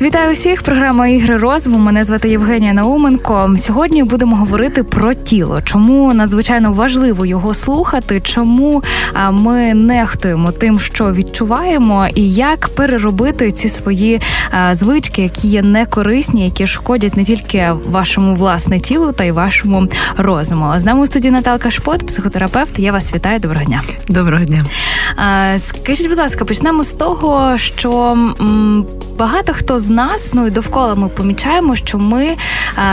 Вітаю всіх! Програма «Ігри розуму». Мене звати Євгенія Науменко. Сьогодні будемо говорити про тіло. Чому надзвичайно важливо його слухати, чому ми нехтуємо тим, що відчуваємо, і як переробити ці свої звички, які є некорисні, які шкодять не тільки вашому власне тілу, та й вашому розуму. З нами у студії Наталка Шпот, психотерапевт. Я вас вітаю. Доброго дня. Доброго дня. Скажіть, будь ласка, почнемо з того, що багато хто з нас, і довкола ми помічаємо, що ми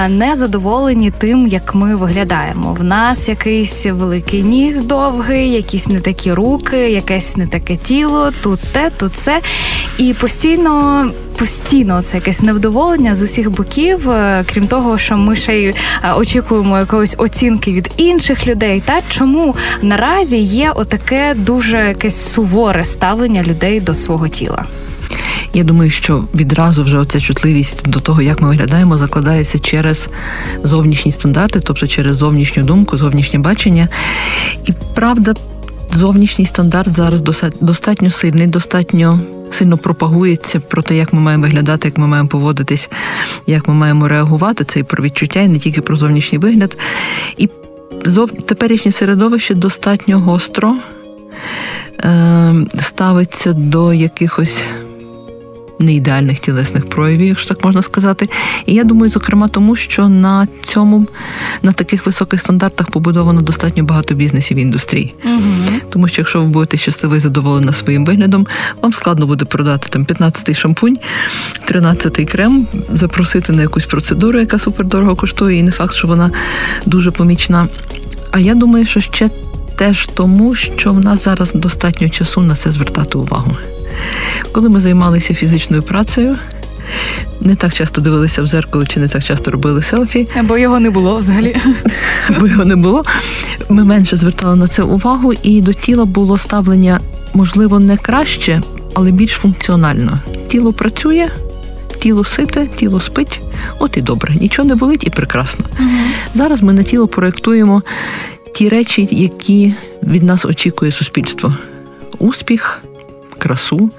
не задоволені тим, як ми виглядаємо. В нас якийсь великий ніс довгий, якісь не такі руки, якесь не таке тіло, тут те, тут це. І постійно це якесь невдоволення з усіх боків, крім того, що ми ще й очікуємо якоїсь оцінки від інших людей. Та чому наразі є отаке дуже якесь суворе ставлення людей до свого тіла? Я думаю, що відразу вже оця чутливість до того, як ми виглядаємо, закладається через зовнішні стандарти, тобто через зовнішню думку, зовнішнє бачення. І правда, зовнішній стандарт зараз достатньо сильний, достатньо сильно пропагується про те, як ми маємо виглядати, як ми маємо поводитись, як ми маємо реагувати. Це і про відчуття, і не тільки про зовнішній вигляд. І теперішнє середовище достатньо гостро ставиться до якихось неідеальних тілесних проявів, якщо так можна сказати. І я думаю, зокрема тому, що на таких високих стандартах побудовано достатньо багато бізнесів і індустрій. Угу. Тому що якщо ви будете щасливі і задоволені своїм виглядом, вам складно буде продати 15-й шампунь, 13-й крем, запросити на якусь процедуру, яка супердорого коштує, і не факт, що вона дуже помічна. А я думаю, що ще теж тому, що в нас зараз достатньо часу на це звертати увагу. Коли ми займалися фізичною працею, не так часто дивилися в зеркало чи не так часто робили селфі. Або його не було взагалі. Ми менше звертали на це увагу, і до тіла було ставлення, можливо, не краще, але більш функціонально. Тіло працює, тіло сите, тіло спить, от і добре. Нічого не болить і прекрасно. Угу. Зараз ми на тіло проєктуємо ті речі, які від нас очікує суспільство. Успіх, красу,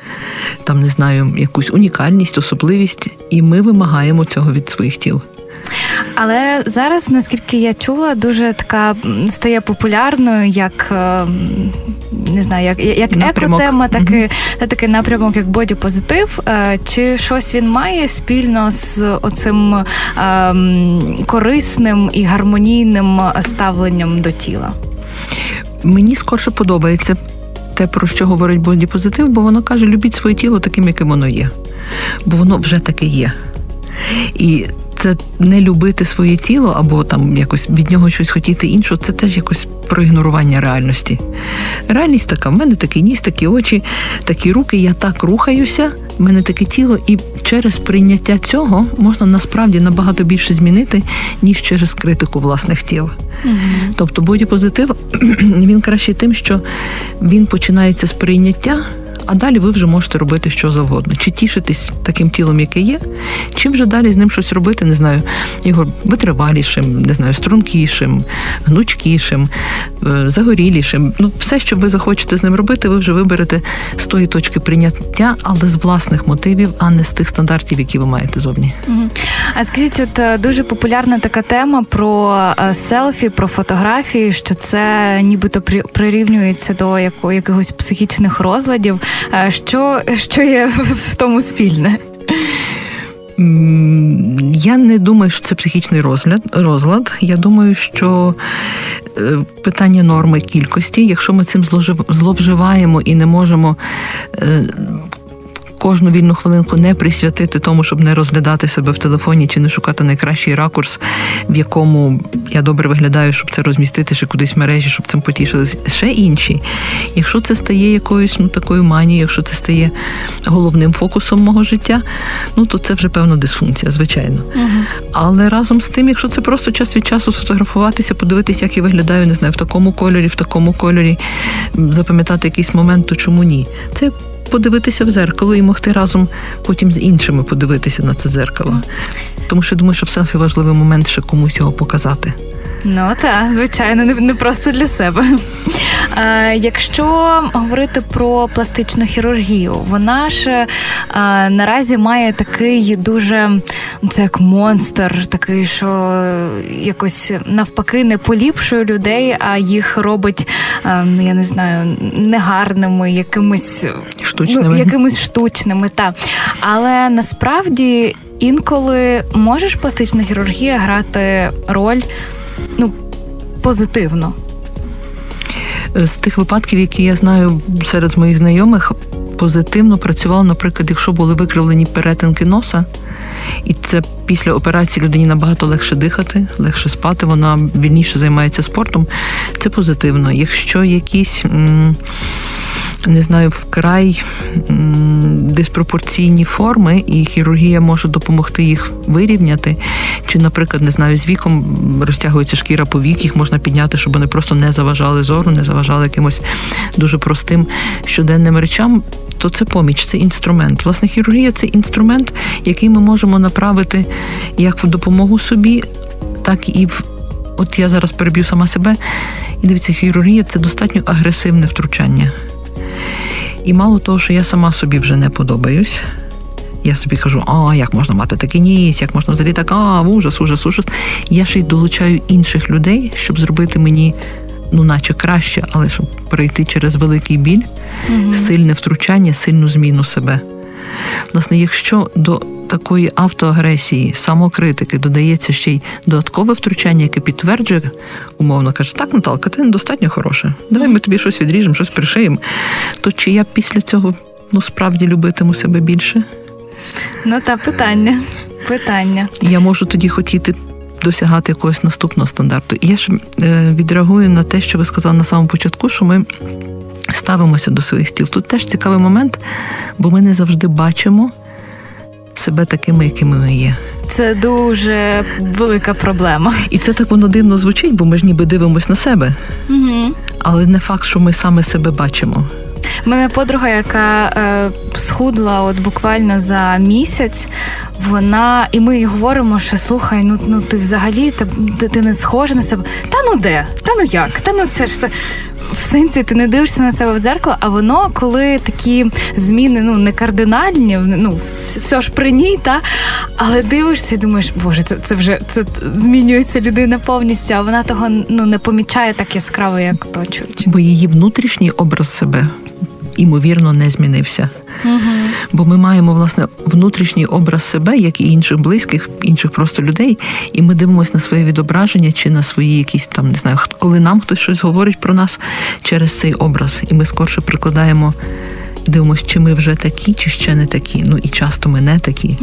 там, не знаю, якусь унікальність, особливість, і ми вимагаємо цього від своїх тіл. Але зараз, наскільки я чула, дуже така стає популярною, як не знаю, як екотема, такий напрямок, як бодіпозитив. Чи щось він має спільно з оцим корисним і гармонійним ставленням до тіла? Мені скорше подобається те, про що говорить бодіпозитив, бо воно каже, любіть своє тіло таким, яким воно є. Бо воно вже таке є. І це не любити своє тіло, або там якось від нього щось хотіти іншого, це теж якось про ігнорування реальності. Реальність така, в мене такий ніс, такі очі, такі руки, я так рухаюся, в мене таке тіло, і через прийняття цього можна насправді набагато більше змінити, ніж через критику власних тіл. Угу. Тобто бодіпозитив, він кращий тим, що він починається з прийняття, а далі ви вже можете робити що завгодно. Чи тішитись таким тілом, яке є, чи вже далі з ним щось робити, не знаю, його витривалішим, не знаю, стрункішим, гнучкішим, загорілішим. Все, що ви захочете з ним робити, ви вже виберете з тої точки прийняття, але з власних мотивів, а не з тих стандартів, які ви маєте зовні. Угу. А скажіть, от дуже популярна така тема про селфі, про фотографії, що це нібито прирівнюється до якихось психічних розладів. Що є в тому спільне? Я не думаю, що це психічний розлад. Я думаю, що питання норми кількості, якщо ми цим зловживаємо і не можемо кожну вільну хвилинку не присвятити тому, щоб не розглядати себе в телефоні чи не шукати найкращий ракурс, в якому я добре виглядаю, щоб це розмістити ще кудись в мережі, щоб цим потішились ще інші. Якщо це стає якоюсь такою манією, якщо це стає головним фокусом мого життя, то це вже певна дисфункція, звичайно. Угу. Але разом з тим, якщо це просто час від часу сфотографуватися, подивитися, як я виглядаю, не знаю, в такому кольорі, запам'ятати якийсь момент, то чому ні? Це подивитися в зеркало і могти разом потім з іншими подивитися на це дзеркало. Тому що, думаю, що в селфі важливий момент ще комусь його показати. Ну так, звичайно, не просто для себе. Якщо говорити про пластичну хірургію, вона ж наразі має такий дуже, це як монстр, такий, що якось навпаки не поліпшує людей, а їх робить, я не знаю, негарними, якимись штучними. Та. Але насправді інколи може ж пластична хірургія грати роль, позитивно? З тих випадків, які я знаю серед моїх знайомих, позитивно працювало, наприклад, якщо були викривлені перетинки носа, і це після операції людині набагато легше дихати, легше спати, вона вільніше займається спортом, це позитивно. Якщо якісь, вкрай диспропорційні форми, і хірургія може допомогти їх вирівняти, чи, наприклад, з віком розтягується шкіра повік, їх можна підняти, щоб вони просто не заважали зору, не заважали якимось дуже простим щоденним речам, то це поміч, це інструмент. Власне, хірургія – це інструмент, який ми можемо направити як в допомогу собі, так і в... От я зараз переб'ю сама себе, і дивіться, хірургія – це достатньо агресивне втручання. І мало того, що я сама собі вже не подобаюсь, я собі кажу, як можна мати такий ніс, як можна взагалі так, ужас. Я ще й долучаю інших людей, щоб зробити мені, наче краще, але щоб пройти через великий біль, сильне втручання, сильну зміну себе. Власне, якщо до такої автоагресії, самокритики додається ще й додаткове втручання, яке підтверджує, умовно каже, так, Наталка, ти недостатньо хороша, давай ми тобі щось відріжемо, щось пришиємо, то чи я після цього, справді любитиму себе більше? Питання. Я можу тоді хотіти досягати якогось наступного стандарту. І я ж відреагую на те, що ви сказали на самому початку, що ми ставимося до своїх тіл. Тут теж цікавий момент, бо ми не завжди бачимо себе такими, якими ми є. Це дуже велика проблема. І це так воно дивно звучить, бо ми ж ніби дивимось на себе. Угу. Але не факт, що ми саме себе бачимо. У мене подруга, яка схудла буквально за місяць, вона, і ми їй говоримо, що слухай, ти взагалі, ти не схожа на себе. В сенсі ти не дивишся на себе в дзеркало, а воно, коли такі зміни, не кардинальні, все ж при ній, але дивишся і думаєш, боже, це вже змінюється людина повністю, а вона того не помічає так яскраво, як то чуть. Бо її внутрішній образ себе, ймовірно, не змінився. Угу. Бо ми маємо, власне, внутрішній образ себе, як і інших близьких, інших просто людей, і ми дивимося на своє відображення, чи на свої якісь коли нам хтось щось говорить про нас через цей образ. І ми скорше прикладаємо, дивимося, чи ми вже такі, чи ще не такі. І часто ми не такі.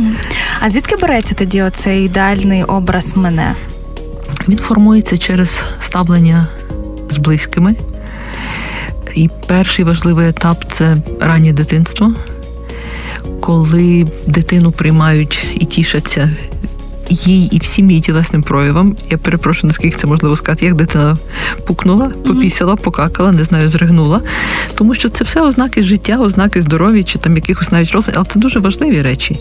А звідки береться тоді оцей ідеальний образ мене? Він формується через ставлення з близькими. І перший важливий етап – це раннє дитинство, коли дитину приймають і тішаться їй і всім її тілесним проявам. Я перепрошую, наскільки це можливо сказати, як дитина пукнула, попісяла, покакала, зригнула. Тому що це все ознаки життя, ознаки здоров'я чи якихось навіть розладів. Але це дуже важливі речі.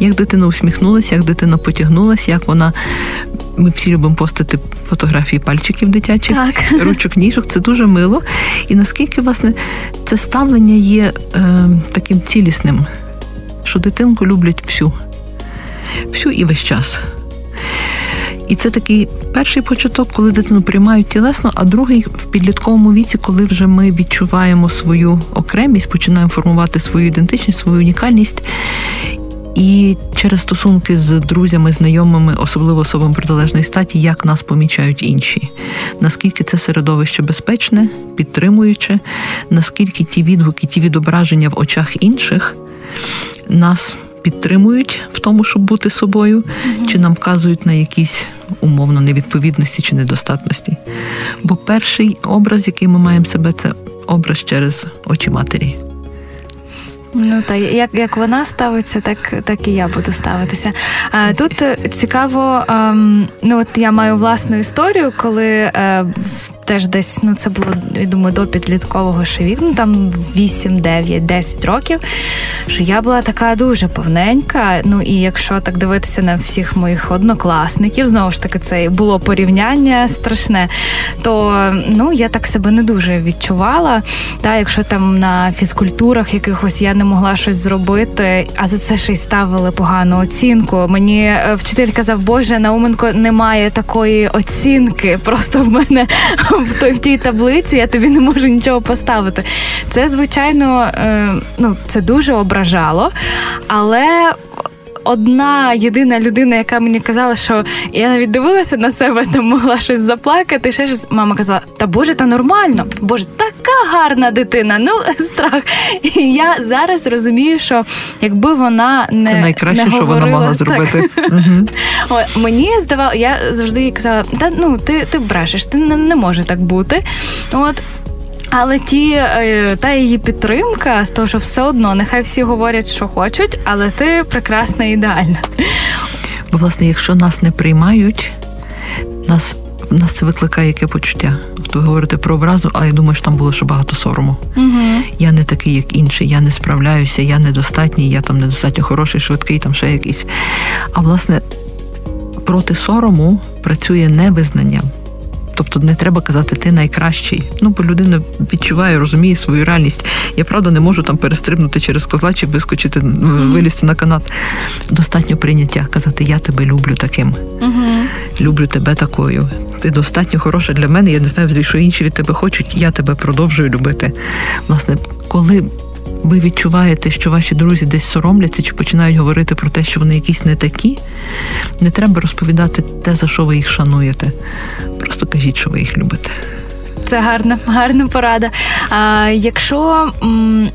Як дитина усміхнулася, як дитина потягнулася, як вона... Ми всі любимо постити фотографії пальчиків дитячих, ручок, ніжок. Це дуже мило. І наскільки, власне, це ставлення є таким цілісним, що дитинку люблять всю. Всю і весь час. І це такий перший початок, коли дитину приймають тілесно, а другий в підлітковому віці, коли вже ми відчуваємо свою окремість, починаємо формувати свою ідентичність, свою унікальність. І через стосунки з друзями, знайомими, особливо особами протилежної статі, як нас помічають інші. Наскільки це середовище безпечне, підтримуюче, наскільки ті відгуки, ті відображення в очах інших нас підтримують в тому, щоб бути собою, чи нам вказують на якісь умовно невідповідності чи недостатності. Бо перший образ, який ми маємо себе, це образ через очі матері. Як вона ставиться, так і я буду ставитися. Тут цікаво, я маю власну історію, коли теж десь, ну це було, я думаю, до підліткового ще віку, ну там 8, 9, 10 років, що я була така дуже повненька, ну і якщо так дивитися на всіх моїх однокласників, знову ж таки це було порівняння страшне, то ну я так себе не дуже відчувала, та, якщо там на фізкультурах якихось я не могла щось зробити, а за це ще й ставили погану оцінку. Мені вчитель казав, Боже, Науменко, немає такої оцінки, просто в мене в тій таблиці, я тобі не можу нічого поставити. Це, звичайно, ну, це дуже ображало, але одна єдина людина, яка мені казала, що я навіть дивилася на себе, там могла щось заплакати, ще щось. Мама казала, та Боже, та нормально, Боже, така гарна дитина, ну страх. І я зараз розумію, що якби вона не це найкраще, не що вона могла зробити. Угу. Мені здавалося, я завжди їй казала, та ну ти брешеш, ти не може так бути. От. Але та її підтримка з того, що все одно, нехай всі говорять, що хочуть, але ти прекрасна і ідеальна. Бо, власне, якщо нас не приймають, нас це викликає яке почуття? От ви говорите про образу, але я думаю, що там було ще багато сорому. Угу. Я не такий, як інший, я не справляюся, я недостатній, я там недостатньо хороший, швидкий, там ще якийсь. А, власне, проти сорому працює невизнання. Тобто не треба казати «ти найкращий». Ну, бо людина відчуває, розуміє свою реальність. Я, правда, не можу там перестрибнути через козла чи вискочити, вилізти на канат. Достатньо прийняття казати «я тебе люблю таким». Mm-hmm. Люблю тебе такою. Ти достатньо хороша для мене. Я не знаю, що інші від тебе хочуть. Я тебе продовжую любити. Власне, коли ви відчуваєте, що ваші друзі десь соромляться чи починають говорити про те, що вони якісь не такі, не треба розповідати те, за що ви їх шануєте. Просто кажіть, що ви їх любите. Це гарна порада. Якщо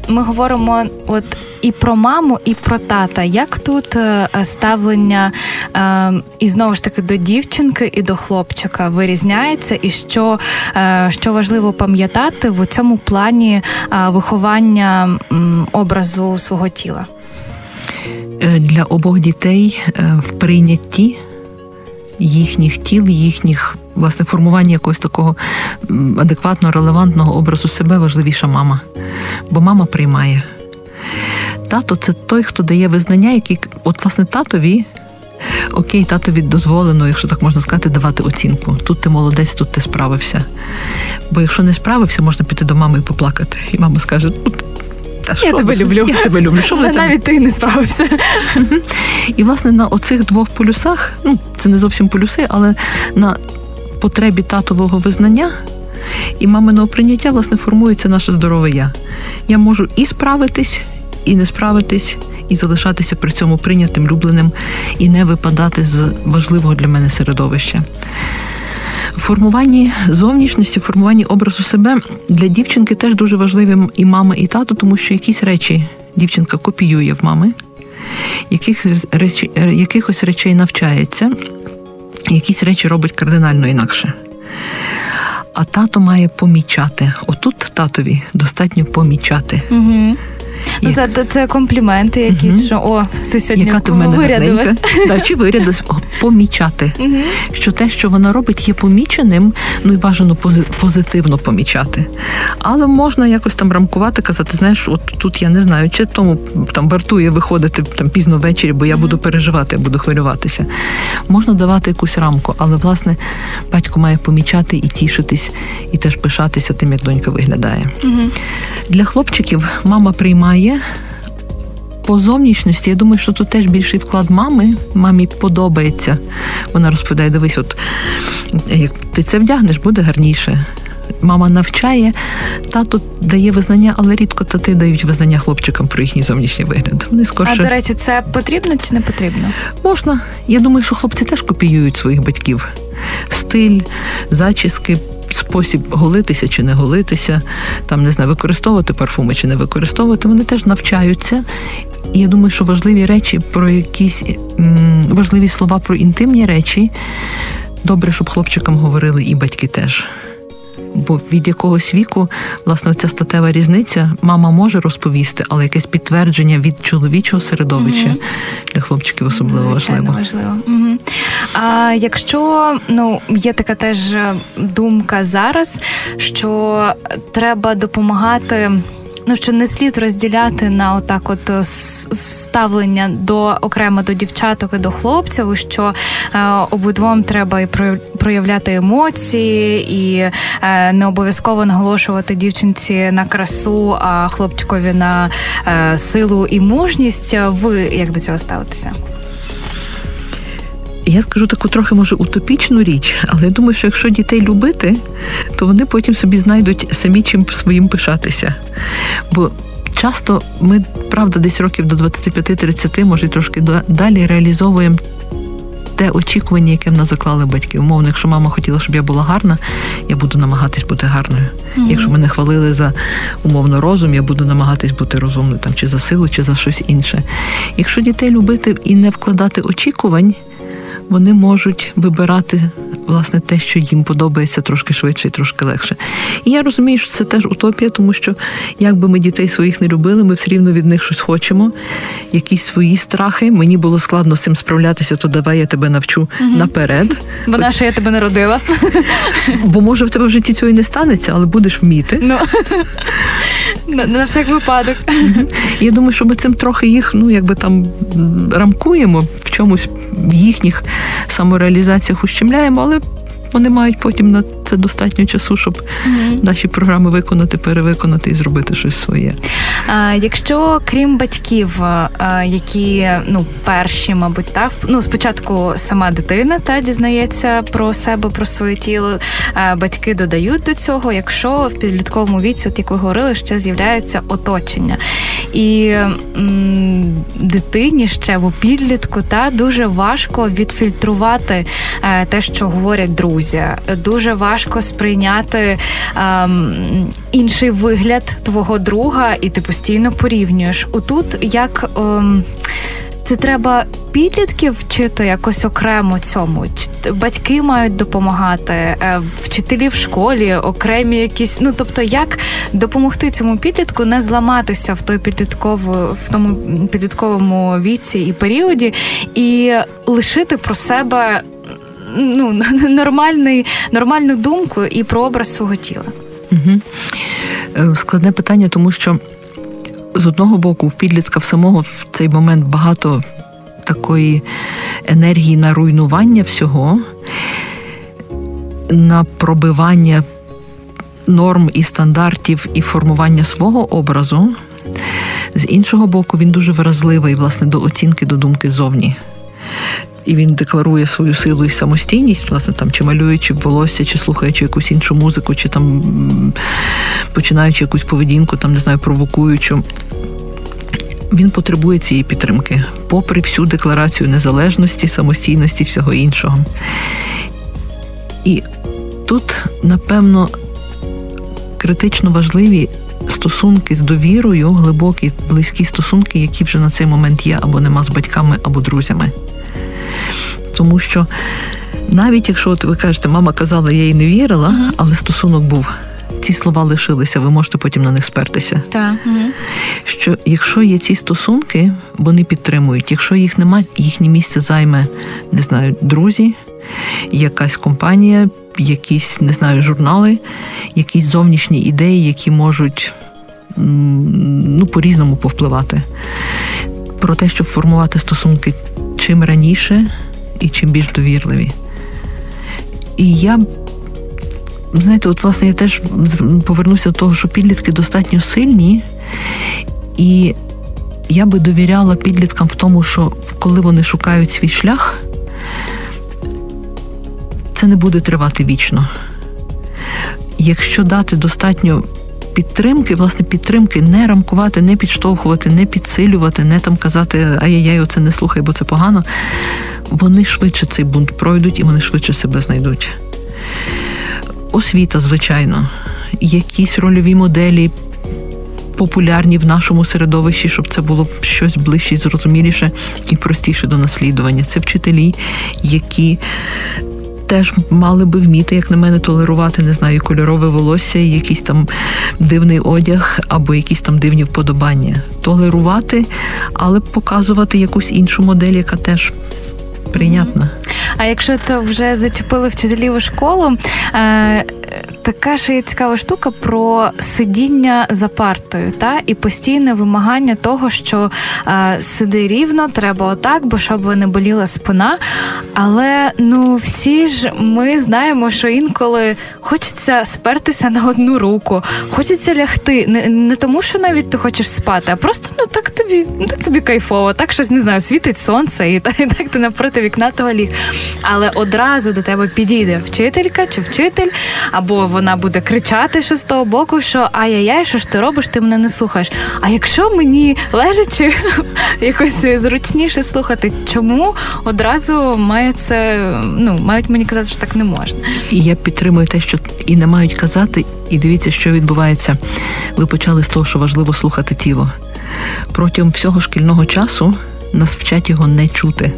ми говоримо от і про маму, і про тата, як тут ставлення і, знову ж таки, до дівчинки і до хлопчика вирізняється? І що важливо пам'ятати в цьому плані виховання образу свого тіла? Для обох дітей в прийнятті їхніх тіл, їхніх, власне, формування якогось такого адекватного, релевантного образу себе важливіша мама. Бо мама приймає. Тато – це той, хто дає визнання, який, от, власне, татові дозволено, якщо так можна сказати, давати оцінку. Тут ти молодець, тут ти справився. Бо якщо не справився, можна піти до мами і поплакати. І мама скаже, я тебе люблю. Навіть ти не справився. І, власне, на оцих двох полюсах, ну, це не зовсім полюси, але на потребі татового визнання і маминого прийняття, власне, формується наше здорове «я». Я можу і справитись, і не справитись, і залишатися при цьому прийнятим, любленим, і не випадати з важливого для мене середовища. Формуванні зовнішності, формуванні образу себе для дівчинки теж дуже важливі і мама, і тато, тому що якісь речі дівчинка копіює в мами, якихось речей навчається, якісь речі робить кардинально інакше. А тато має помічати. Отут татові достатньо помічати. Угу. Ну, це компліменти якісь, угу. Що «О, ти сьогодні вирядилась». Да, чи вирядилась. Помічати. Угу. Що те, що вона робить, є поміченим, ну і бажано позитивно помічати. Але можна якось там рамкувати, казати, знаєш, от тут я не знаю, чи тому там вартує виходити там пізно ввечері, бо я буду переживати, я буду хвилюватися. Можна давати якусь рамку, але, власне, батько має помічати і тішитись, і теж пишатися тим, як донька виглядає. Угу. Для хлопчиків мама приймає. По зовнішності, я думаю, що тут теж більший вклад мами. Мамі подобається. Вона розповідає, дивись, от як ти це вдягнеш, буде гарніше. Мама навчає, тато дає визнання, але рідко тати дають визнання хлопчикам про їхній зовнішній вигляд. Вони скорше... А, до речі, це потрібно чи не потрібно? Можна. Я думаю, що хлопці теж копіюють своїх батьків. Стиль, зачіски, спосіб голитися чи не голитися, там, не знаю, використовувати парфуми чи не використовувати. Вони теж навчаються. І я думаю, що важливі речі про якісь, важливі слова про інтимні речі, добре, щоб хлопчикам говорили і батьки теж. бо від якогось віку, власне, ця статева різниця, мама може розповісти, але якесь підтвердження від чоловічого середовища для хлопчиків особливо важливо. Угу. А якщо, є така теж думка зараз, що треба допомагати, що не слід розділяти на отак от ставлення окремо до дівчаток і до хлопців, що обидвом треба і проявляти емоції, і не обов'язково наголошувати дівчинці на красу, а хлопчикові на силу і мужність. Ви як до цього ставитеся? Я скажу таку трохи, може, утопічну річ, але я думаю, що якщо дітей любити, то вони потім собі знайдуть самі чим своїм пишатися. Бо часто ми, правда, десь років до 25-30, може, трошки далі реалізовуємо те очікування, яке в нас заклали батьки. Умовно, якщо мама хотіла, щоб я була гарна, я буду намагатись бути гарною. Mm-hmm. Якщо мене хвалили за, умовно, розум, я буду намагатись бути розумною, там, чи за силу, чи за щось інше. Якщо дітей любити і не вкладати очікувань, вони можуть вибирати, власне, те, що їм подобається, трошки швидше і трошки легше. І я розумію, що це теж утопія, тому що, як би ми дітей своїх не любили, ми все рівно від них щось хочемо, якісь свої страхи. Мені було складно з цим справлятися, то давай я тебе навчу наперед. Бо наша я тебе не родила. Бо, може, в тебе в житті цього і не станеться, але будеш вміти. На всяк випадок. Я думаю, що ми цим трохи їх, рамкуємо, в чомусь в їхніх самореалізаціях ущемляємо, але вони мають потім на це достатньо часу, щоб наші програми виконати, перевиконати і зробити щось своє. Якщо, крім батьків, які, перші, мабуть, так, спочатку сама дитина дізнається про себе, про своє тіло, батьки додають до цього, якщо в підлітковому віці, як ви говорили, ще з'являється оточення. І дитині ще в підлітку, дуже важко відфільтрувати те, що говорять друзі. Дуже важко сприйняти інший вигляд твого друга, і ти постійно порівнюєш. Отут як це треба підлітків вчити якось окремо цьому? Батьки мають допомагати, вчителі в школі, окремі якісь, тобто як допомогти цьому підлітку не зламатися в той тому підлітковому віці і періоді, і лишити про себе нормальну думку і про образ свого тіла. Угу. Складне питання, тому що з одного боку в підлітка в самого в цей момент багато такої енергії на руйнування всього, на пробивання норм і стандартів і формування свого образу. З іншого боку, він дуже вразливий, власне, до оцінки, до думки ззовні. І він декларує свою силу і самостійність, власне, там, чи малюючи волосся, чи слухаючи якусь іншу музику, чи там починаючи якусь поведінку, провокуючу. Він потребує цієї підтримки, попри всю декларацію незалежності, самостійності, всього іншого. І тут, напевно, критично важливі стосунки з довірою, глибокі, близькі стосунки, які вже на цей момент є або нема з батьками, або друзями. Тому що навіть якщо ви кажете, мама казала, я їй не вірила, але стосунок був. Ці слова лишилися, ви можете потім на них спертися. Так. Що якщо є ці стосунки, вони підтримують. Якщо їх немає, їхнє місце займе, друзі, якась компанія, якісь, журнали, якісь зовнішні ідеї, які можуть, по-різному повпливати. Про те, щоб формувати стосунки чим раніше і чим більш довірливі. І я, я теж повернуся до того, що підлітки достатньо сильні, і я би довіряла підліткам в тому, що коли вони шукають свій шлях, це не буде тривати вічно. Якщо дати достатньо підтримки, не рамкувати, не підштовхувати, не підсилювати, не казати, ай-яй-яй, оце не слухай, бо це погано, вони швидше цей бунт пройдуть і вони швидше себе знайдуть. Освіта, звичайно, якісь рольові моделі, популярні в нашому середовищі, щоб це було щось ближче, зрозуміліше і простіше до наслідування. Це вчителі, які теж мали би вміти, як на мене, толерувати, не знаю, кольорове волосся, якийсь там дивний одяг або якісь там дивні вподобання. Толерувати, але показувати якусь іншу модель, яка теж прийнятна. А якщо то вже зачепили вчителів у школу, така ж є цікава штука про сидіння за партою, та? І постійне вимагання того, що сиди рівно, треба отак, бо щоб не боліла спина. Але, всі ж ми знаємо, що інколи хочеться спертися на одну руку, хочеться лягти. Не тому, що навіть ти хочеш спати, а просто, так тобі кайфово, так щось, не знаю, світить сонце, і так ти напроти вікна того ліг. Але одразу до тебе підійде вчителька чи вчитель, або вона буде кричати що з того боку, що ай-яй-яй, що ж ти робиш, ти мене не слухаєш. А якщо мені лежачи якось зручніше слухати, чому одразу має це, мають мені казати, що так не можна? І я підтримую те, що і не мають казати, і дивіться, що відбувається. Ви почали з того, що важливо слухати тіло. Протягом всього шкільного часу нас вчать його не чути.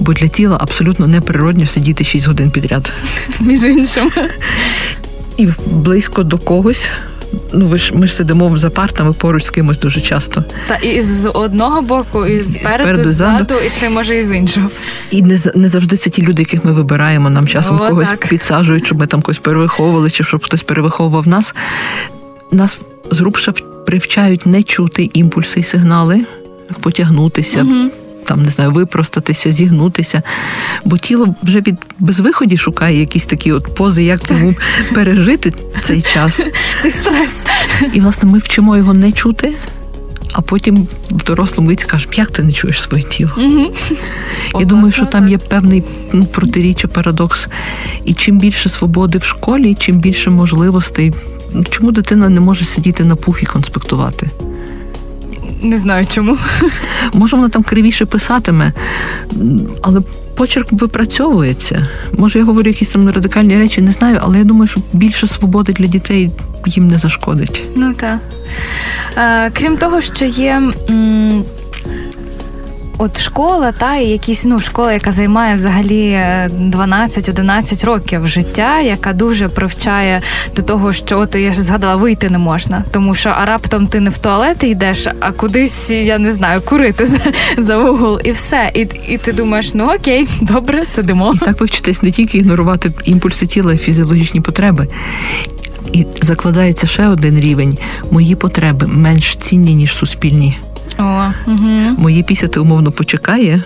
Бо для тіла абсолютно неприродно сидіти 6 годин підряд. Між іншим. І близько до когось. Ми ж сидимо за партами поруч з кимось дуже часто. Та і з одного боку, і спереду, ззаду, і ще, може, і з іншого. І не завжди це ті люди, яких ми вибираємо. Нам часом когось підсаджують, щоб ми там когось перевиховували, чи щоб хтось перевиховував нас. Нас зрубше привчають не чути імпульси і сигнали, потягнутися, випростатися, зігнутися. Бо тіло вже від безвиході шукає якісь такі от пози, як йому пережити цей час. Цей стрес. І, власне, ми вчимо його не чути, а потім в дорослому віці кажемо, як ти не чуєш своє тіло? Я думаю, що там є певний протиріччя, парадокс. І чим більше свободи в школі, чим більше можливостей. Чому дитина не може сидіти на пуфі і конспектувати? Не знаю, чому. Може, вона там кривіше писатиме, але почерк випрацьовується. Може, я говорю якісь там радикальні речі, не знаю, але я думаю, що більше свободи для дітей їм не зашкодить. Ну, так. Крім того, що є... От школа, і якісь, школа, яка займає взагалі 12-11 років життя, яка дуже привчає до того, що, я ж згадала, вийти не можна. Тому що, а раптом ти не в туалет йдеш, а кудись, я не знаю, курити за угол, і все. І ти думаєш, окей, добре, сидимо. І так ви вчитесь не тільки ігнорувати імпульси тіла і фізіологічні потреби. І закладається ще один рівень. Мої потреби менш цінні, ніж суспільні. Мої після ти умовно почекає,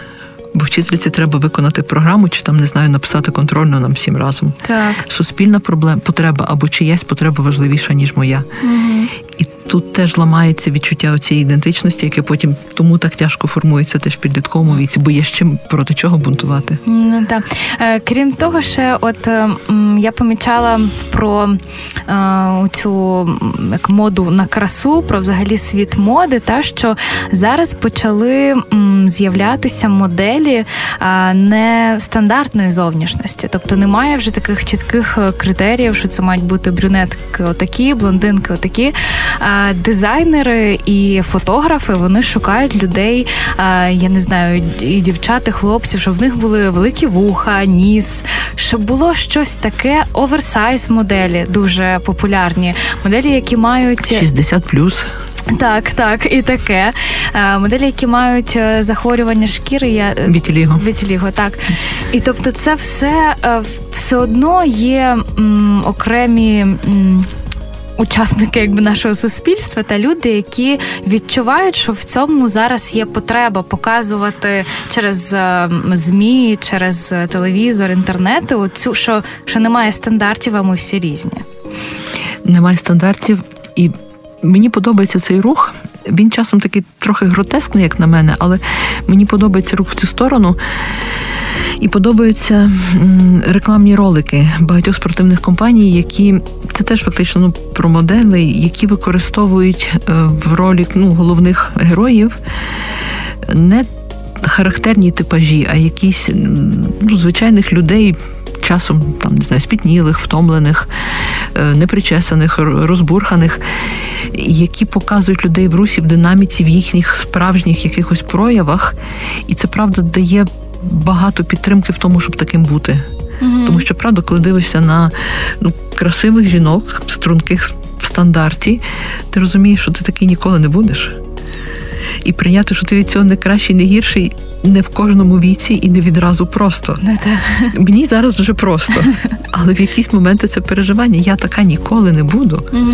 бо вчительці треба виконати програму, чи там, не знаю, написати контрольну нам всім разом. Так. Суспільна потреба або чиясь потреба важливіша, ніж моя. Угу. І тут теж ламається відчуття цієї ідентичності, яке потім тому так тяжко формується теж в підлітковому віці, бо є з чим проти чого бунтувати. Так. Крім того, ще я помічала про цю моду на красу, про взагалі світ моди, що зараз почали з'являтися моделі нестандартної зовнішності. Тобто немає вже таких чітких критеріїв, що це мають бути брюнетки отакі, блондинки отакі. Дизайнери і фотографи, вони шукають людей, я не знаю, і дівчат, і хлопців, щоб в них були великі вуха, ніс, щоб було щось таке, оверсайз-моделі, дуже популярні. Моделі, які мають... 60+. Так, і таке. Моделі, які мають захворювання шкіри, Вітіліго, так. І тобто це все одно є окремі... учасники нашого суспільства та люди, які відчувають, що в цьому зараз є потреба показувати через ЗМІ, через телевізор, інтернет, що немає стандартів, а ми всі різні. Немає стандартів, і мені подобається цей рух. Він часом такий трохи гротескний, як на мене, але мені подобається рух в цю сторону. І подобаються рекламні ролики багатьох спортивних компаній, які, це теж фактично про модели, які використовують в ролі головних героїв не характерні типажі, а якісь звичайних людей, часом спітнілих, втомлених, непричесаних, розбурханих, які показують людей в русі, в динаміці, в їхніх справжніх якихось проявах. І це, правда, дає багато підтримки в тому, щоб таким бути. Mm-hmm. Тому що, правда, коли дивишся на красивих жінок, струнких в стандарті, ти розумієш, що ти такий ніколи не будеш. І прийняти, що ти від цього не кращий, не гірший, не в кожному віці і не відразу просто. Мені зараз вже просто. Але в якісь моменти це переживання. Я така ніколи не буду. Угу.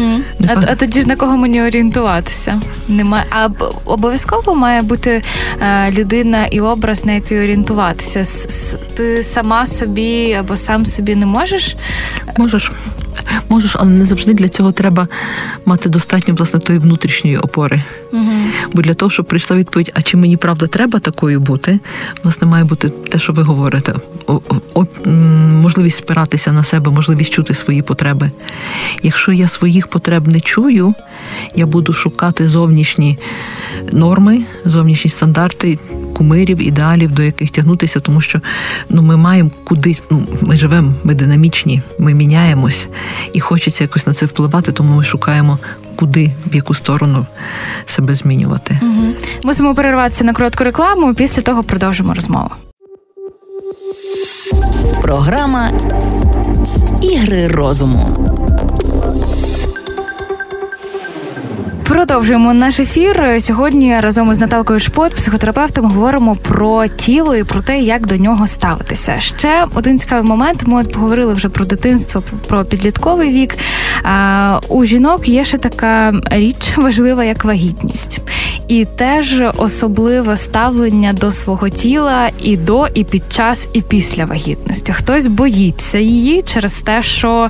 А тоді ж на кого мені орієнтуватися? Немає. А обов'язково має бути людина і образ, на який орієнтуватися. Ти сама собі або сам собі не можеш? Можеш, але не завжди для цього треба мати достатньо, власне, тої внутрішньої опори. Угу. Бо для того, щоб прийшла відповідь, а чи мені правда треба такою бути, власне, має бути те, що ви говорите. Можливість спиратися на себе, можливість чути свої потреби. Якщо я своїх потреб не чую, я буду шукати зовнішні норми, зовнішні стандарти, кумирів, ідеалів, до яких тягнутися, тому що ми маємо кудись, ми живемо, ми динамічні, ми міняємось, і хочеться якось на це впливати, тому ми шукаємо, куди, в яку сторону себе змінювати. Угу. Мусимо перерватися на коротку рекламу, після того продовжимо розмову. Програма «Ігри розуму». Продовжуємо наш ефір. Сьогодні разом із Наталкою Шпот, психотерапевтом, говоримо про тіло і про те, як до нього ставитися. Ще один цікавий момент. Ми поговорили вже про дитинство, про підлітковий вік. У жінок є ще така річ важлива, як вагітність. І теж особливе ставлення до свого тіла і до, і під час, і після вагітності. Хтось боїться її через те, що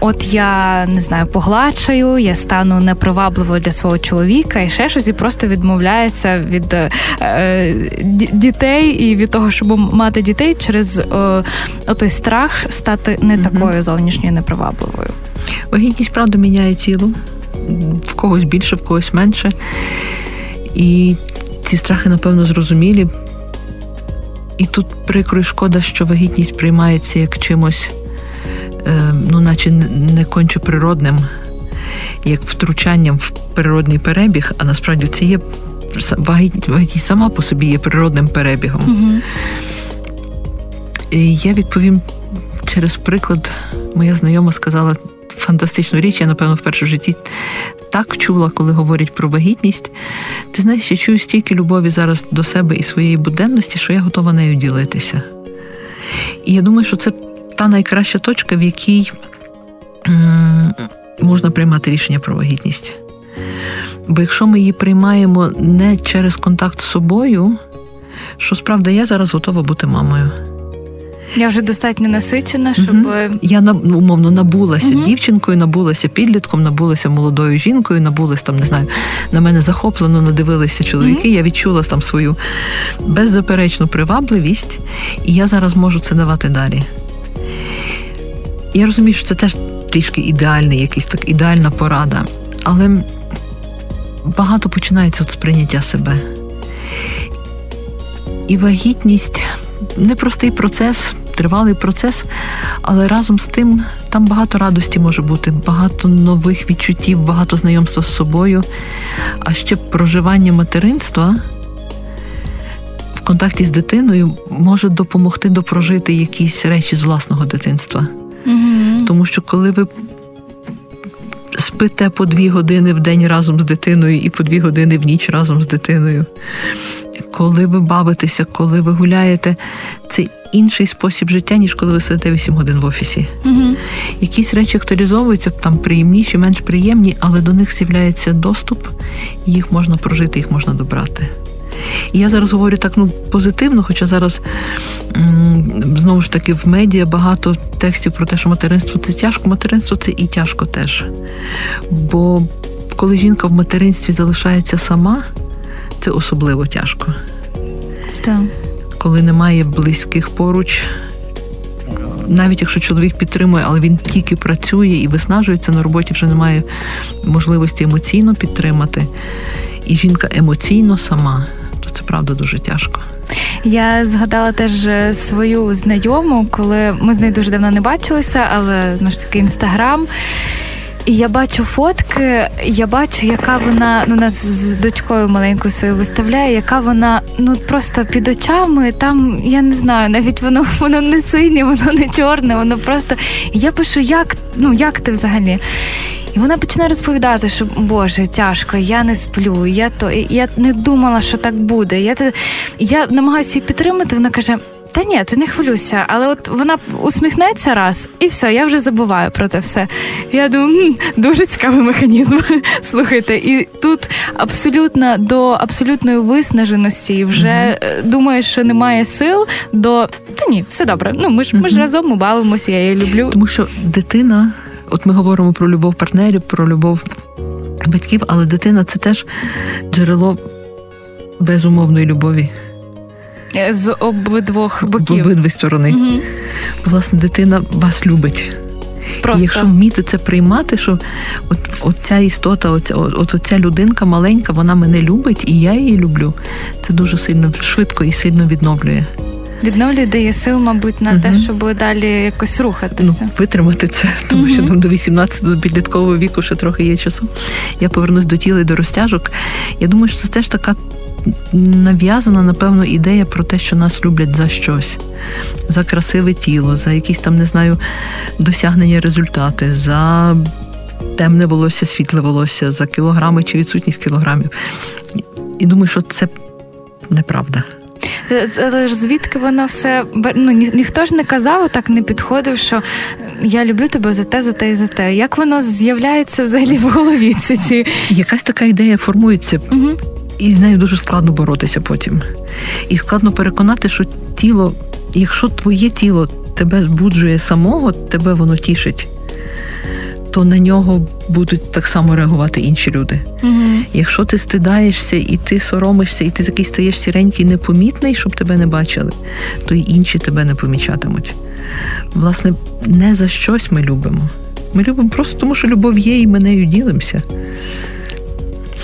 от я, не знаю, погладшаю, я стану непривабливою для свого чоловіка і ще щось, і просто відмовляється від дітей і від того, щоб мати дітей через той страх стати не такою зовнішньою непривабливою. Вагітність, правда, міняє тіло. В когось більше, в когось менше. І ці страхи, напевно, зрозумілі. І тут прикро і шкода, що вагітність приймається як чимось, наче не конче природним, як втручанням в природний перебіг, а насправді це є вагітність сама по собі є природним перебігом. Угу. І я відповім через приклад. Моя знайома сказала фантастичну річ, я, напевно, вперше в житті так чула, коли говорять про вагітність. Ти знаєш, я чую стільки любові зараз до себе і своєї буденності, що я готова нею ділитися. І я думаю, що це та найкраща точка, в якій можна приймати рішення про вагітність. Бо якщо ми її приймаємо не через контакт з собою, що справді я зараз готова бути мамою. Я вже достатньо насичена, щоб... Я, умовно, набулася дівчинкою, набулася підлітком, набулася молодою жінкою, набулася, там, не знаю, на мене захоплено надивилися чоловіки, я відчула там свою беззаперечну привабливість, і я зараз можу це давати далі. Я розумію, що це теж трішки ідеальна порада, але багато починається з прийняття себе. І вагітність... непростий процес, тривалий процес, але разом з тим там багато радості може бути, багато нових відчуттів, багато знайомства з собою, а ще проживання материнства в контакті з дитиною може допомогти допрожити якісь речі з власного дитинства. Угу. Тому що коли ви спите по 2 години в день разом з дитиною і по 2 години в ніч разом з дитиною, коли ви бавитеся, коли ви гуляєте, це інший спосіб життя, ніж коли ви сидите 8 годин в офісі. Угу. Якісь речі актуалізовуються, там приємніші, менш приємні, але до них з'являється доступ, їх можна прожити, їх можна добрати. І я зараз говорю так, позитивно, хоча зараз, знову ж таки, в медіа багато текстів про те, що материнство – це тяжко, материнство – це і тяжко теж. Бо коли жінка в материнстві залишається сама, це особливо тяжко. Так. Коли немає близьких поруч, навіть якщо чоловік підтримує, але він тільки працює і виснажується, на роботі вже немає можливості емоційно підтримати, і жінка емоційно сама, то це, правда, дуже тяжко. Я згадала теж свою знайому, коли ми з нею дуже давно не бачилися, але, інстаграм. І я бачу фотки, я бачу, яка вона, ну, нас з дочкою маленькою свою виставляє, яка вона, ну, просто під очами, там, я не знаю, навіть воно не синє, воно не чорне, воно просто... Я пишу, як ти взагалі? І вона починає розповідати, що, Боже, тяжко, я не сплю, я не думала, що так буде. Я намагаюся її підтримати, вона каже... Та ні, ти не хвилюйся, але от вона усміхнеться раз, і все, я вже забуваю про це все. Я думаю, дуже цікавий механізм, слухайте. І тут абсолютно до абсолютної виснаженості вже думаєш, що немає сил, до та ні, все добре, ну ми ж разом, ми бавимося, я її люблю. Тому що дитина, от ми говоримо про любов партнерів, про любов батьків, але дитина – це теж джерело безумовної любові. З обидвох боків. З обидві сторони. Угу. Бо, власне, дитина вас любить. Просто. І якщо вміти це приймати, що оця істота, оця людинка маленька, вона мене любить, і я її люблю, це дуже сильно, швидко і сильно відновлює. Відновлює, дає сил, мабуть, на те, щоб далі якось рухатися. Ну, витримати це, тому що там до 18, до підліткового віку ще трохи є часу. Я повернусь до тіла і до розтяжок. Я думаю, що це теж така нав'язана, напевно, ідея про те, що нас люблять за щось. За красиве тіло, за якісь там, не знаю, досягнення, результати, за темне волосся, світле волосся, за кілограми чи відсутність кілограмів. І думаю, що це неправда. Але ж звідки воно все... Ну, ніхто ж не казав, так не підходив, що я люблю тебе за те і за те. Як воно з'являється взагалі в голові? Якась така ідея формується. Угу. І з нею дуже складно боротися потім. І складно переконати, що тіло, якщо твоє тіло тебе збуджує самого, тебе воно тішить, то на нього будуть так само реагувати інші люди. Угу. Якщо ти стидаєшся, і ти соромишся, і ти такий стаєш сіренький, непомітний, щоб тебе не бачили, то й інші тебе не помічатимуть. Власне, не за щось ми любимо. Ми любимо просто тому, що любов є, і ми нею ділимося.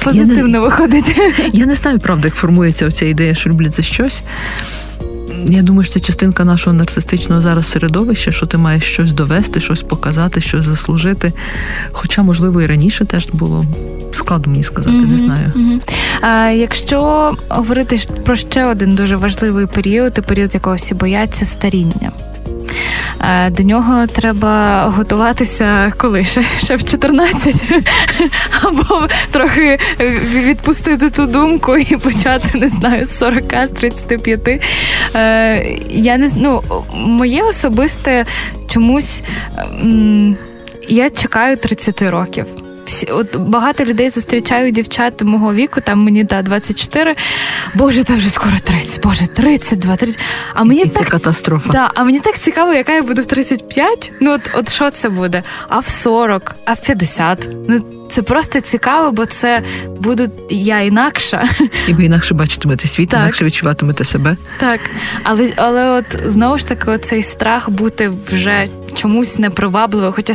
Позитивно виходить. Я не знаю, правда, як формується оця ідея, що люблять за щось. Я думаю, що це частинка нашого нарцистичного зараз середовища, що ти маєш щось довести, щось показати, щось заслужити. Хоча, можливо, і раніше теж було. Складно мені сказати, не знаю. А якщо говорити про ще один дуже важливий період, і період, якого всі бояться, старіння. До нього треба готуватися коли? Ще в 14? Або трохи відпустити ту думку і почати, не знаю, з 40, з 35. Моє особисте чомусь... Я чекаю 30 років. От багато людей зустрічаю, дівчат мого віку, там мені, 24, Боже, та вже скоро 30, Боже, 32, 30. А мені це так, катастрофа. Да, а мені так цікаво, яка я буду в 35, от що це буде, а в 40, а в 50. Це просто цікаво, бо це буду я інакша. І ви інакше бачитимете світ, так. Інакше відчуватимете себе. Так, але от знову ж таки цей страх бути вже чомусь непривабливо. Хоча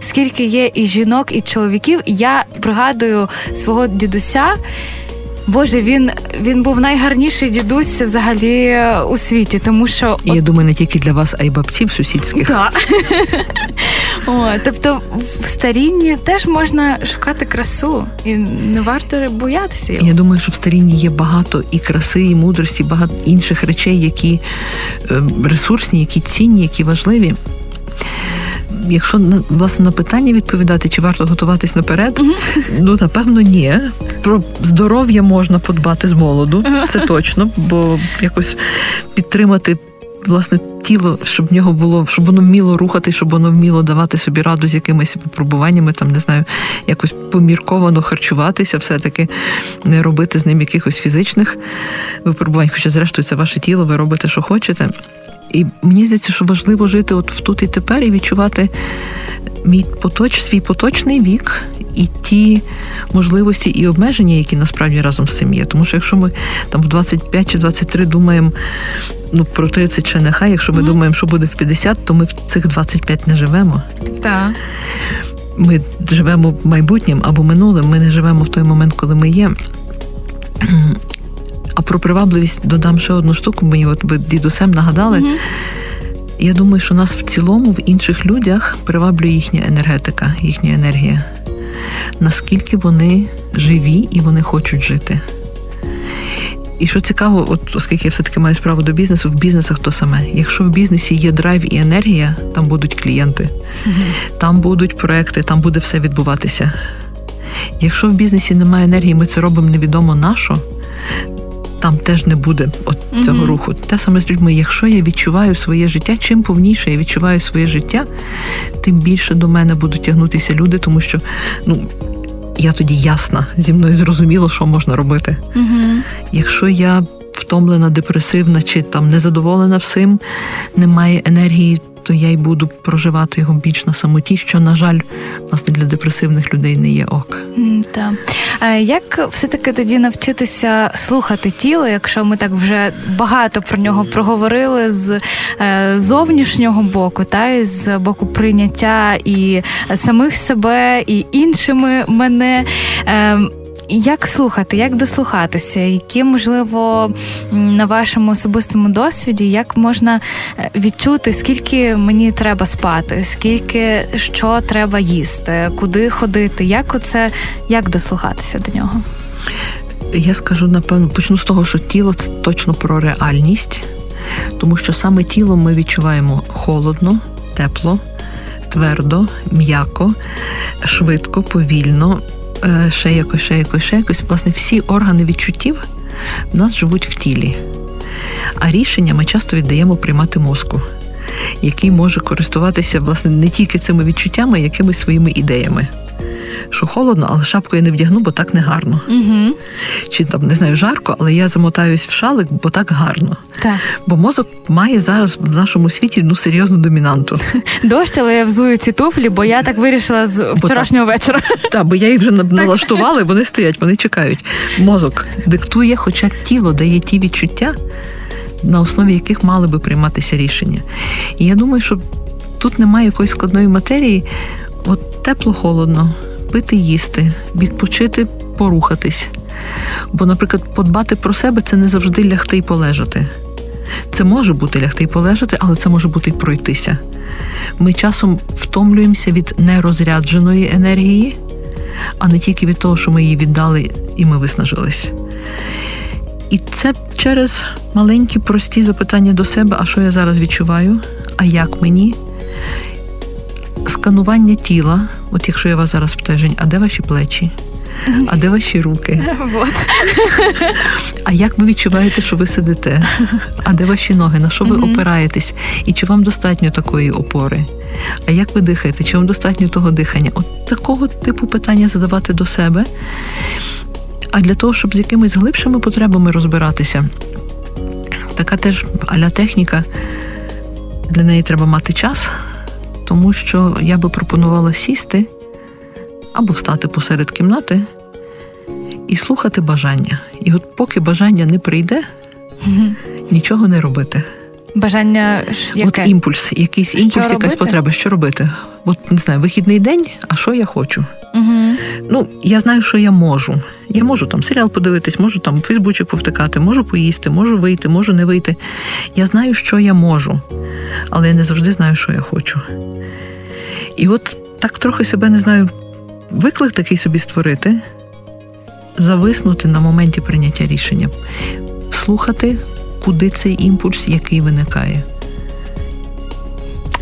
скільки є і жінок, і чоловіків, я пригадую свого дідуся. Боже, він був найгарніший дідусь взагалі у світі, тому що... От... Я думаю, не тільки для вас, а й бабців сусідських. Так. Тобто в старінні теж можна шукати красу, і не варто боятися його. Я думаю, що в старінні є багато і краси, і мудрості, багато інших речей, які ресурсні, які цінні, які важливі. Якщо, власне, на питання відповідати, чи варто готуватись наперед, напевно, ні. Про здоров'я можна подбати з молоду, це точно, бо якось підтримати, власне, тіло, щоб в нього було, щоб воно вміло рухати, щоб воно вміло давати собі раду з якимись випробуваннями, там, не знаю, якось помірковано харчуватися, все-таки не робити з ним якихось фізичних випробувань, хоча, зрештою, це ваше тіло, ви робите, що хочете. І мені здається, що важливо жити от в тут і тепер і відчувати свій поточний вік і ті можливості і обмеження, які насправді разом з цим є. Тому що якщо ми там в 25 чи 23 думаємо, про 30 ще нехай, якщо ми думаємо, що буде в 50, то ми в цих 25 не живемо. Так. Ми живемо майбутнім або минулим, ми не живемо в той момент, коли ми є. А про привабливість додам ще одну штуку, мені от ви дідусем нагадали. Я думаю, що нас в цілому в інших людях приваблює їхня енергетика, їхня енергія. Наскільки вони живі і вони хочуть жити. І що цікаво, от, оскільки я все-таки маю справу до бізнесу, в бізнесах то саме. Якщо в бізнесі є драйв і енергія, там будуть клієнти, там будуть проекти, там буде все відбуватися. Якщо в бізнесі немає енергії, ми це робимо невідомо на що, там теж не буде от цього руху. Те саме з людьми. Якщо я відчуваю своє життя, чим повніше я відчуваю своє життя, тим більше до мене будуть тягнутися люди, тому що, я тоді ясна, зі мною зрозуміло, що можна робити. Якщо я втомлена, депресивна чи там незадоволена всім, немає енергії, то я й буду проживати його більш на самоті, що, на жаль, власне, для депресивних людей не є ок. Так. Як все-таки тоді навчитися слухати тіло, якщо ми так вже багато про нього проговорили з зовнішнього боку, та і з боку прийняття і самих себе, і іншими мене. Як слухати, як дослухатися, які, можливо, на вашому особистому досвіді, як можна відчути, скільки мені треба спати, скільки, що треба їсти, куди ходити, як дослухатися до нього? Я скажу, напевно, почну з того, що тіло – це точно про реальність, тому що саме тіло ми відчуваємо холодно, тепло, твердо, м'яко, швидко, повільно, ще якось. Власне, всі органи відчуттів в нас живуть в тілі. А рішення ми часто віддаємо приймати мозку, який може користуватися, власне, не тільки цими відчуттями, а якимись своїми ідеями. Що холодно, але шапку я не вдягну, бо так не гарно. Чи там, не знаю, жарко, але я замотаюсь в шалик, бо так гарно. Так. Бо мозок має зараз в нашому світі серйозну домінанту. Дощ, але я взую ці туфлі, бо я так вирішила з вчорашнього вечора. Так, бо я їх вже налаштувала, вони стоять, вони чекають. Мозок диктує, хоча тіло дає ті відчуття, на основі яких мали би прийматися рішення. І я думаю, що тут немає якоїсь складної матерії. От тепло-холодно, пити, їсти, відпочити, порухатись. Бо, наприклад, подбати про себе – це не завжди лягти і полежати. Це може бути лягти і полежати, але це може бути і пройтися. Ми часом втомлюємося від нерозрядженої енергії, а не тільки від того, що ми її віддали і ми виснажились. І це через маленькі, прості запитання до себе, а що я зараз відчуваю, а як мені? Сканування тіла, от якщо я вас зараз питаю, Жень, а де ваші плечі? А де ваші руки? А як ви відчуваєте, що ви сидите? А де ваші ноги? На що ви опираєтесь? І чи вам достатньо такої опори? А як ви дихаєте? Чи вам достатньо того дихання? От такого типу питання задавати до себе. А для того, щоб з якимись глибшими потребами розбиратися, така теж а-ля техніка, для неї треба мати час, тому що я би пропонувала сісти або встати посеред кімнати і слухати бажання. І от поки бажання не прийде, нічого не робити. Бажання яке? От імпульс, якийсь імпульс, що якась потреба. Що робити? От, не знаю, вихідний день, а що я хочу? Я знаю, що я можу. Я можу там серіал подивитись, можу там фейсбучик повтикати, можу поїсти, можу вийти, можу не вийти. Я знаю, що я можу, але я не завжди знаю, що я хочу. І от так трохи себе, не знаю, виклик такий собі створити, зависнути на моменті прийняття рішення, слухати, куди цей імпульс, який виникає.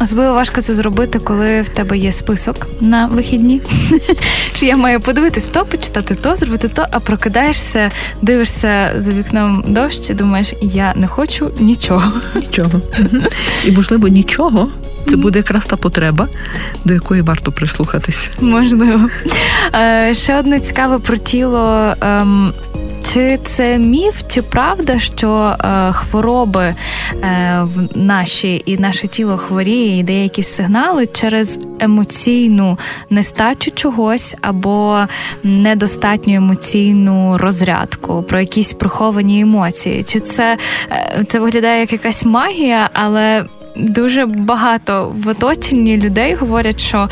Особливо важко це зробити, коли в тебе є список на вихідні. Що я маю подивитись то, почитати то, зробити то, а прокидаєшся, дивишся за вікном дощ і думаєш, я не хочу нічого. І, можливо, нічого – це буде якраз та потреба, до якої варто прислухатись. Можливо. Ще одне цікаве про тіло – чи це міф, чи правда, що хвороби наші і наше тіло хворіє, і дає якісь сигнали через емоційну нестачу чогось або недостатню емоційну розрядку, про якісь приховані емоції? Чи це виглядає як якась магія, але дуже багато в оточенні людей говорять, що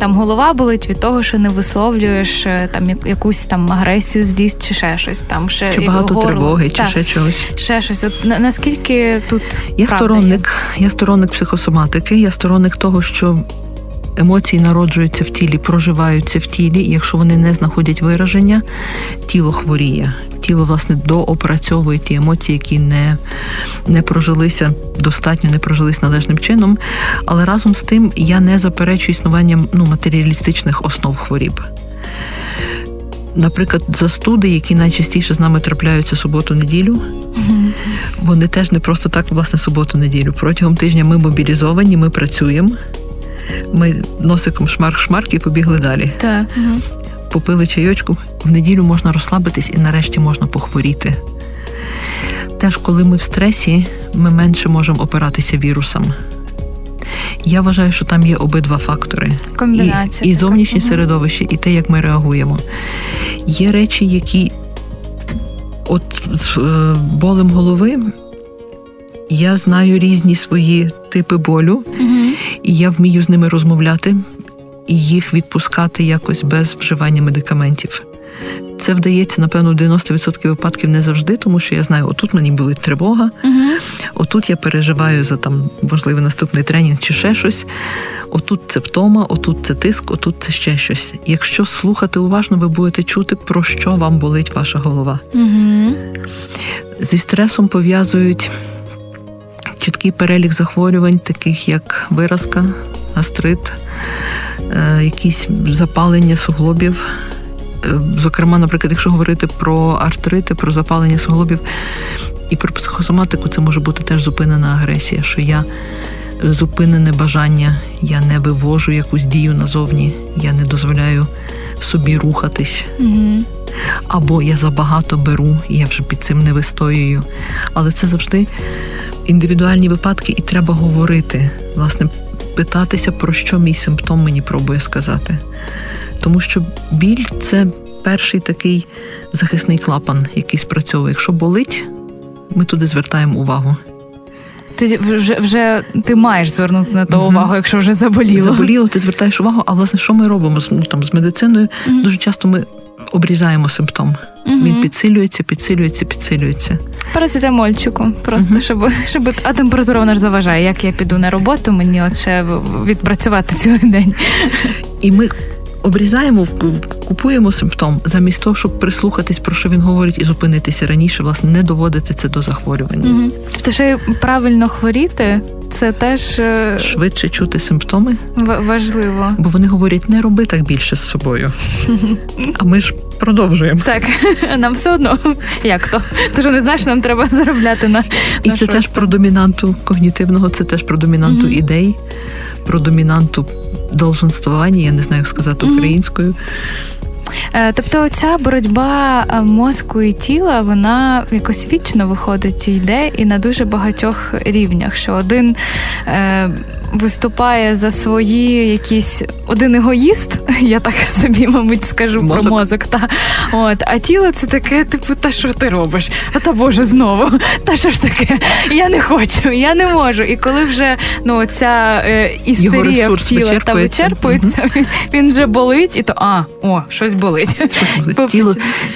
там голова болить від того, що не висловлюєш там якусь там агресію, злість чи ще щось там, ще чи багато тривоги, чи ще чогось. Ще щось. От наскільки тут я сторонник психосоматики, я сторонник того, що емоції народжуються в тілі, проживаються в тілі, і якщо вони не знаходять вираження, тіло хворіє. Тіло, власне, доопрацьовує ті емоції, які не прожилися достатньо, не прожились належним чином. Але разом з тим я не заперечую існуванням матеріалістичних основ хворіб. Наприклад, застуди, які найчастіше з нами трапляються суботу-неділю, вони теж не просто так, власне, суботу-неділю. Протягом тижня ми мобілізовані, ми працюємо. Ми носиком шмарк-шмарк і побігли далі. Так. Угу. Попили чайочку. В неділю можна розслабитись і нарешті можна похворіти. Теж, коли ми в стресі, ми менше можемо опиратися вірусам. Я вважаю, що там є обидва фактори. Комбінація. І зовнішнє середовище, і те, як ми реагуємо. Є речі, які з болем голови, я знаю різні свої типи болю, і я вмію з ними розмовляти і їх відпускати якось без вживання медикаментів. Це вдається, напевно, в 90% випадків не завжди, тому що я знаю, отут мені болить тривога, отут я переживаю за, можливо, наступний тренінг чи ще щось, отут це втома, отут це тиск, отут це ще щось. Якщо слухати уважно, ви будете чути, про що вам болить ваша голова. Зі стресом пов'язують чіткий перелік захворювань, таких як виразка, гастрит, якісь запалення суглобів. Зокрема, наприклад, якщо говорити про артрити, про запалення суглобів і про психосоматику, це може бути теж зупинена агресія, що я зупинене бажання, я не вивожу якусь дію назовні, я не дозволяю собі рухатись. Або я забагато беру, і я вже під цим не вистоюю. Але це завжди індивідуальні випадки, і треба говорити, власне, питатися, про що мій симптом мені пробує сказати. Тому що біль – це перший такий захисний клапан, який спрацьовує. Якщо болить, ми туди звертаємо увагу. Ти вже ти маєш звернути на то увагу, якщо вже заболіло. Заболіло, ти звертаєш увагу, а власне, що ми робимо з медициною? Дуже часто ми обрізаємо симптом. Він підсилюється. Парацетамольчику, просто, щоб... А температура вона ж заважає. Як я піду на роботу, мені от ще відпрацювати цілий день. І ми... обрізаємо, купуємо симптом, замість того, щоб прислухатись, про що він говорить, і зупинитися раніше, власне, не доводити це до захворювання. Тобто, ще правильно хворіти, це теж... Швидше чути симптоми. Важливо. Бо вони говорять, не роби так більше з собою. А ми ж продовжуємо. Так, нам все одно. Як то? Тож не знаєш, нам треба заробляти на... І це теж про домінанту когнітивного, це теж про домінанту ідей, про домінанту долженствування, я не знаю, як сказати українською. Тобто ця боротьба мозку і тіла, вона якось вічно виходить і йде, і на дуже багатьох рівнях, що один виступає за свої якісь... Один егоїст, я так собі, мабуть, скажу про мозок. А тіло це таке, типу, та що ти робиш? А та Боже, знову, та що ж таке? Я не хочу, я не можу. І коли вже ця істерія в тіла та вичерпується, він вже болить, і то, щось болить.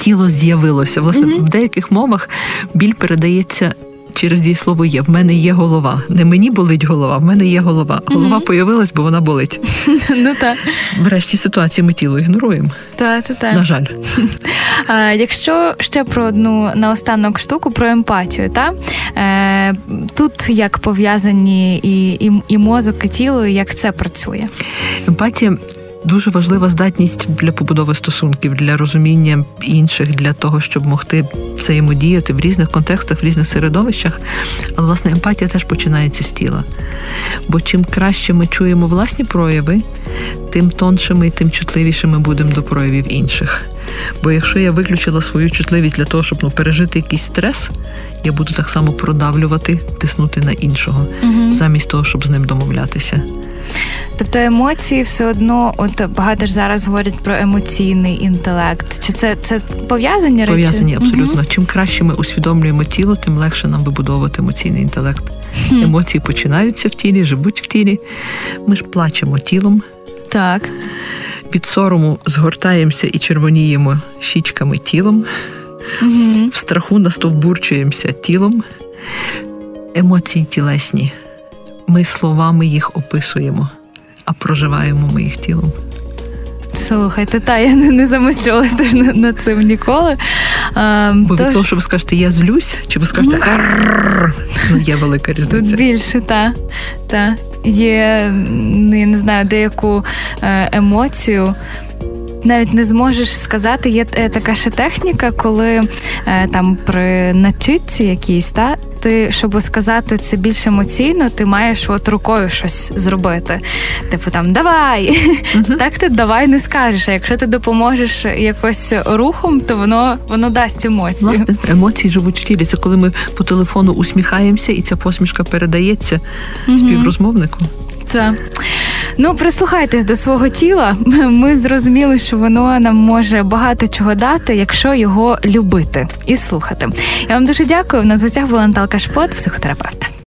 Тіло з'явилося. Власне, в деяких мовах біль передається через дієслово «є». В мене є голова. Не мені болить голова, в мене є голова. Голова появилась, бо вона болить. Врешті ситуації ми тіло ігноруємо. На жаль. Якщо ще про одну наостанок штуку, про емпатію. Тут як пов'язані і мозок, і тіло, і як це працює? Емпатія – дуже важлива здатність для побудови стосунків, для розуміння інших, для того, щоб могти взаємодіяти в різних контекстах, в різних середовищах. Але, власне, емпатія теж починається з тіла. Бо чим краще ми чуємо власні прояви, тим тоншими і тим чутливішими будемо до проявів інших. Бо якщо я виключила свою чутливість для того, щоб пережити якийсь стрес, я буду так само продавлювати, тиснути на іншого, замість того, щоб з ним домовлятися. Тобто емоції все одно, от багато ж зараз говорять про емоційний інтелект. Чи це пов'язані речі? Пов'язані, абсолютно. Чим краще ми усвідомлюємо тіло, тим легше нам вибудовувати емоційний інтелект. Емоції починаються в тілі, живуть в тілі. Ми ж плачемо тілом. Так. Від сорому згортаємося і червоніємо щічками тілом. В страху настовбурчуємося тілом. Емоції тілесні. Ми словами їх описуємо, а проживаємо ми їх тілом. Слухайте, я не замислювалася над цим ніколи. Бо від того, що ви скажете «я злюсь», чи ви скажете «аррррр», є велика різниця. Тут більше, так. Є, я не знаю, деяку емоцію, навіть не зможеш сказати. Є така ще техніка, коли там при начитці якійсь, ти, щоб сказати це більш емоційно, ти маєш от рукою щось зробити. Типу там «давай!» Так ти «давай» не скажеш, а якщо ти допоможеш якось рухом, то воно дасть емоцію. Власне, емоції живуть в тілі. Це коли ми по телефону усміхаємося, і ця посмішка передається співрозмовнику. Так. Прислухайтесь до свого тіла. Ми зрозуміли, що воно нам може багато чого дати, якщо його любити і слухати. Я вам дуже дякую. У нас в гостях була Наталка Шпот, психотерапевт.